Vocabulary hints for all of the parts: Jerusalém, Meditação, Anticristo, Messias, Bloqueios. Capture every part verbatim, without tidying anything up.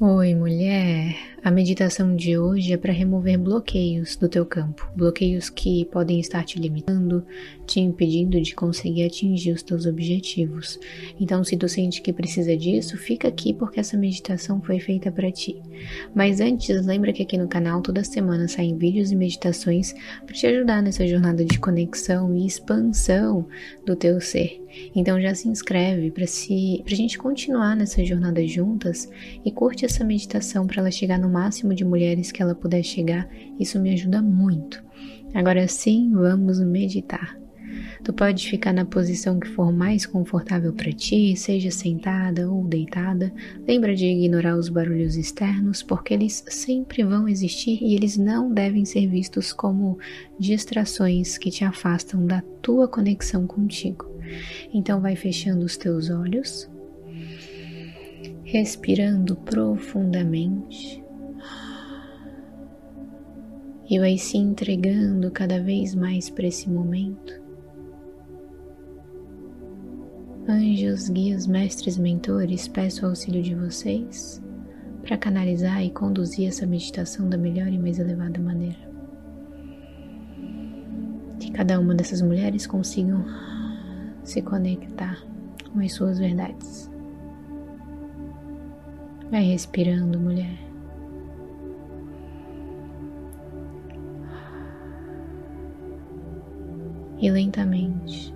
Oi, mulher! A meditação de hoje é para remover bloqueios do teu campo, bloqueios que podem estar te limitando, te impedindo de conseguir atingir os teus objetivos. Então, se tu sente que precisa disso, fica aqui porque essa meditação foi feita para ti. Mas antes, lembra que aqui no canal toda semana saem vídeos e meditações para te ajudar nessa jornada de conexão e expansão do teu ser. Então já se inscreve para se... pra gente continuar nessa jornada juntas e curte essa meditação para ela chegar no máximo de mulheres que ela puder chegar. Isso me ajuda muito. Agora sim, vamos meditar. Tu pode ficar na posição que for mais confortável para ti, seja sentada ou deitada. Lembra de ignorar os barulhos externos, porque eles sempre vão existir e eles não devem ser vistos como distrações que te afastam da tua conexão contigo. Então vai fechando os teus olhos, respirando profundamente e vai se entregando cada vez mais para esse momento. Anjos, guias, mestres, mentores, peço o auxílio de vocês para canalizar e conduzir essa meditação da melhor e mais elevada maneira. Que cada uma dessas mulheres consigam se conectar com as suas verdades. Vai respirando, mulher. E lentamente,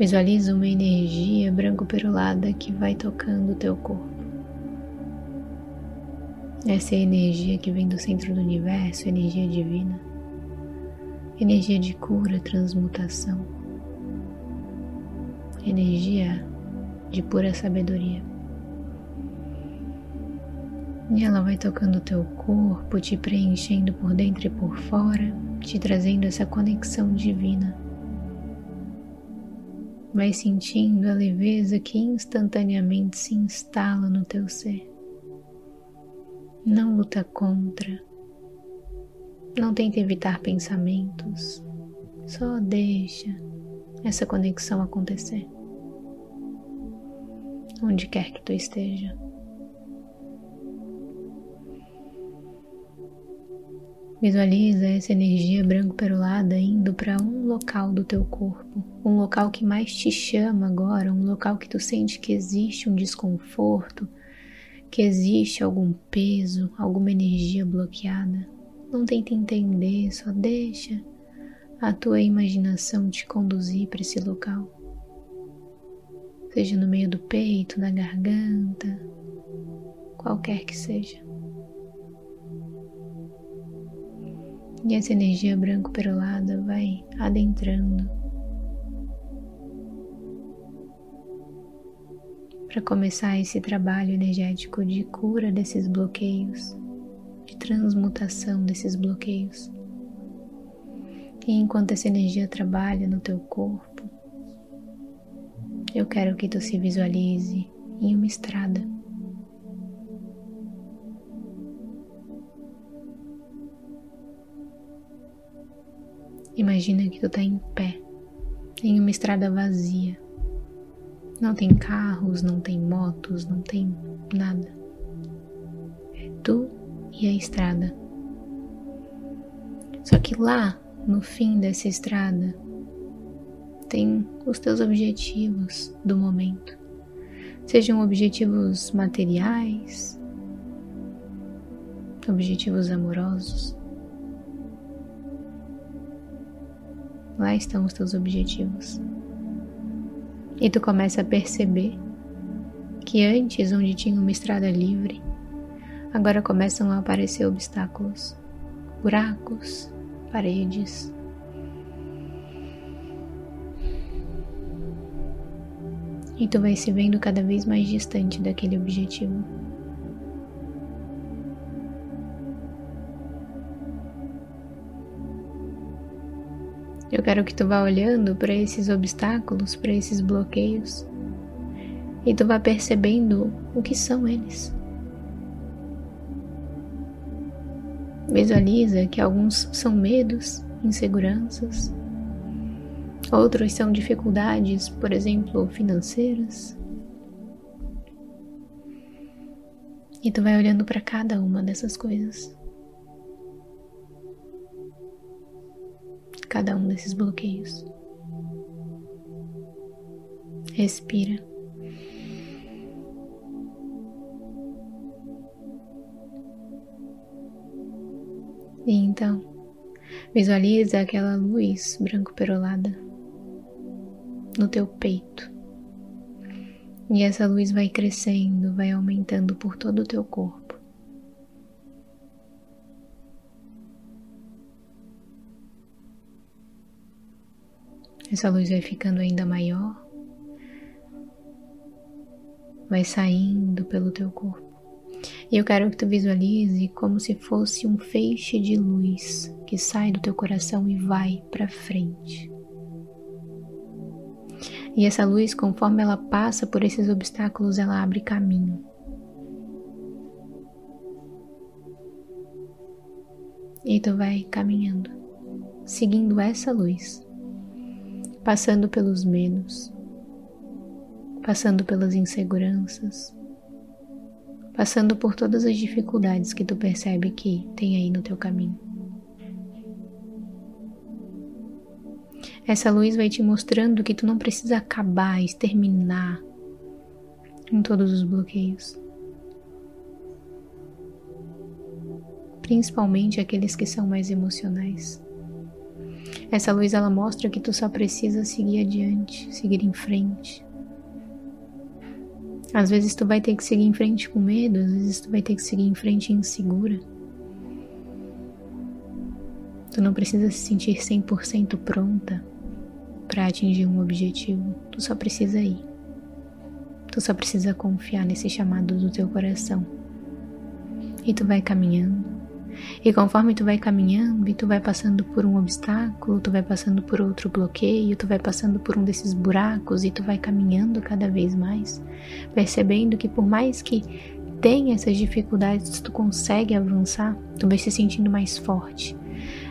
visualiza uma energia branco-perolada que vai tocando o teu corpo. Essa é a energia que vem do centro do universo, energia divina, energia de cura, transmutação, energia de pura sabedoria. E ela vai tocando o teu corpo, te preenchendo por dentro e por fora, te trazendo essa conexão divina. Vai sentindo a leveza que instantaneamente se instala no teu ser. Não luta contra, não tenta evitar pensamentos, só deixa essa conexão acontecer, onde quer que tu esteja. Visualiza essa energia branco-perolada indo para um local do teu corpo, um local que mais te chama agora, um local que tu sente que existe um desconforto, que existe algum peso, alguma energia bloqueada. Não tenta entender, só deixa a tua imaginação te conduzir para esse local, seja no meio do peito, na garganta, qualquer que seja. E essa energia branco-perolada vai adentrando para começar esse trabalho energético de cura desses bloqueios, de transmutação desses bloqueios. E enquanto essa energia trabalha no teu corpo, eu quero que tu se visualize em uma estrada. Imagina que tu tá em pé, em uma estrada vazia. Não tem carros, não tem motos, não tem nada. É tu e a estrada. Só que lá, no fim dessa estrada, tem os teus objetivos do momento. Sejam objetivos materiais, objetivos amorosos. Lá estão os teus objetivos. E tu começa a perceber que antes, onde tinha uma estrada livre, agora começam a aparecer obstáculos, buracos, paredes. E tu vai se vendo cada vez mais distante daquele objetivo. Eu quero que tu vá olhando para esses obstáculos, para esses bloqueios, e tu vá percebendo o que são eles. Visualiza que alguns são medos, inseguranças, outros são dificuldades, por exemplo, financeiras, E tu vai olhando para cada uma dessas coisas. Cada um desses bloqueios. Respira. E então, visualiza aquela luz branco-perolada no teu peito. E essa luz vai crescendo, vai aumentando por todo o teu corpo. Essa luz vai ficando ainda maior, vai saindo pelo teu corpo. E eu quero que tu visualize como se fosse um feixe de luz que sai do teu coração e vai para frente. E essa luz, conforme ela passa por esses obstáculos, ela abre caminho. E tu vai caminhando, seguindo essa luz, passando pelos medos, passando pelas inseguranças, passando por todas as dificuldades que tu percebe que tem aí no teu caminho. Essa luz vai te mostrando que tu não precisa acabar, exterminar com todos os bloqueios. Principalmente aqueles que são mais emocionais. Essa luz, ela mostra que tu só precisa seguir adiante, seguir em frente. Às vezes tu vai ter que seguir em frente com medo, às vezes tu vai ter que seguir em frente insegura. Tu não precisa se sentir cem por cento pronta para atingir um objetivo, tu só precisa ir. Tu só precisa confiar nesse chamado do teu coração. E tu vai caminhando. E conforme tu vai caminhando, e tu vai passando por um obstáculo, tu vai passando por outro bloqueio, tu vai passando por um desses buracos, e tu vai caminhando cada vez mais, percebendo que por mais que tenha essas dificuldades, tu consegue avançar, tu vai se sentindo mais forte.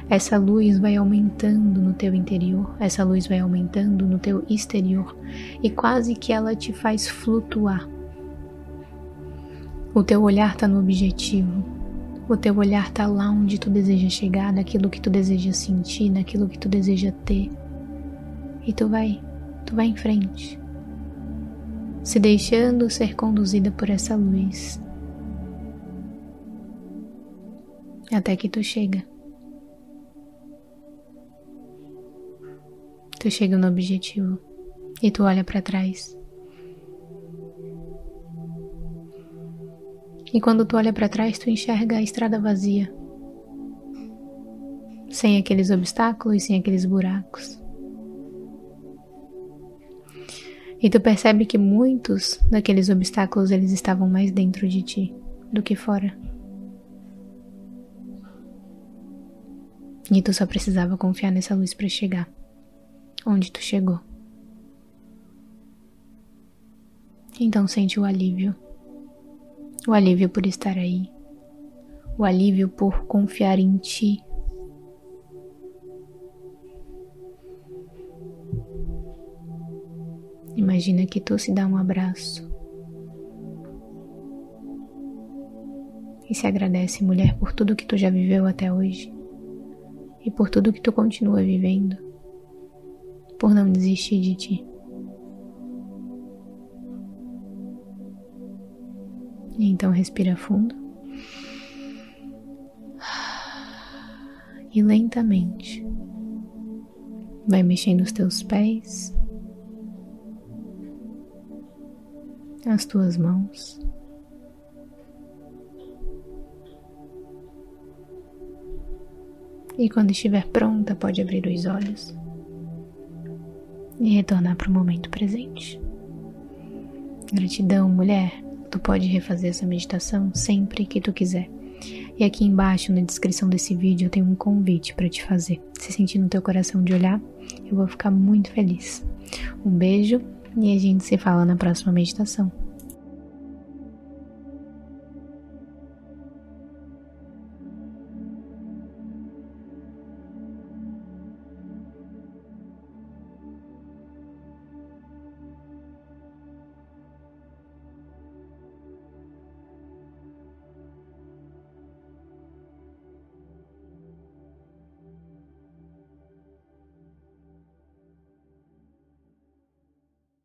Essa luz vai aumentando no teu interior, essa luz vai aumentando no teu exterior, e quase que ela te faz flutuar. O teu olhar tá no objetivo. O teu olhar tá lá onde tu deseja chegar, daquilo que tu deseja sentir, daquilo que tu deseja ter. E tu vai, tu vai em frente, se deixando ser conduzida por essa luz, até que tu chega. Tu chega no objetivo e tu olha pra trás. E quando tu olha pra trás, tu enxerga a estrada vazia. Sem aqueles obstáculos, sem aqueles buracos. E tu percebe que muitos daqueles obstáculos, eles estavam mais dentro de ti do que fora. E tu só precisava confiar nessa luz pra chegar onde tu chegou. Então sente o alívio. O alívio por estar aí, o alívio por confiar em ti. Imagina que tu se dá um abraço e se agradece, mulher, por tudo que tu já viveu até hoje e por tudo que tu continua vivendo, por não desistir de ti. Então respira fundo e lentamente vai mexendo os teus pés, as tuas mãos, e quando estiver pronta pode abrir os olhos e retornar para o momento presente. Gratidão, mulher. Tu pode refazer essa meditação sempre que tu quiser. E aqui embaixo na descrição desse vídeo eu tenho um convite para te fazer. Se sentir no teu coração de olhar, eu vou ficar muito feliz. Um beijo e a gente se fala na próxima meditação.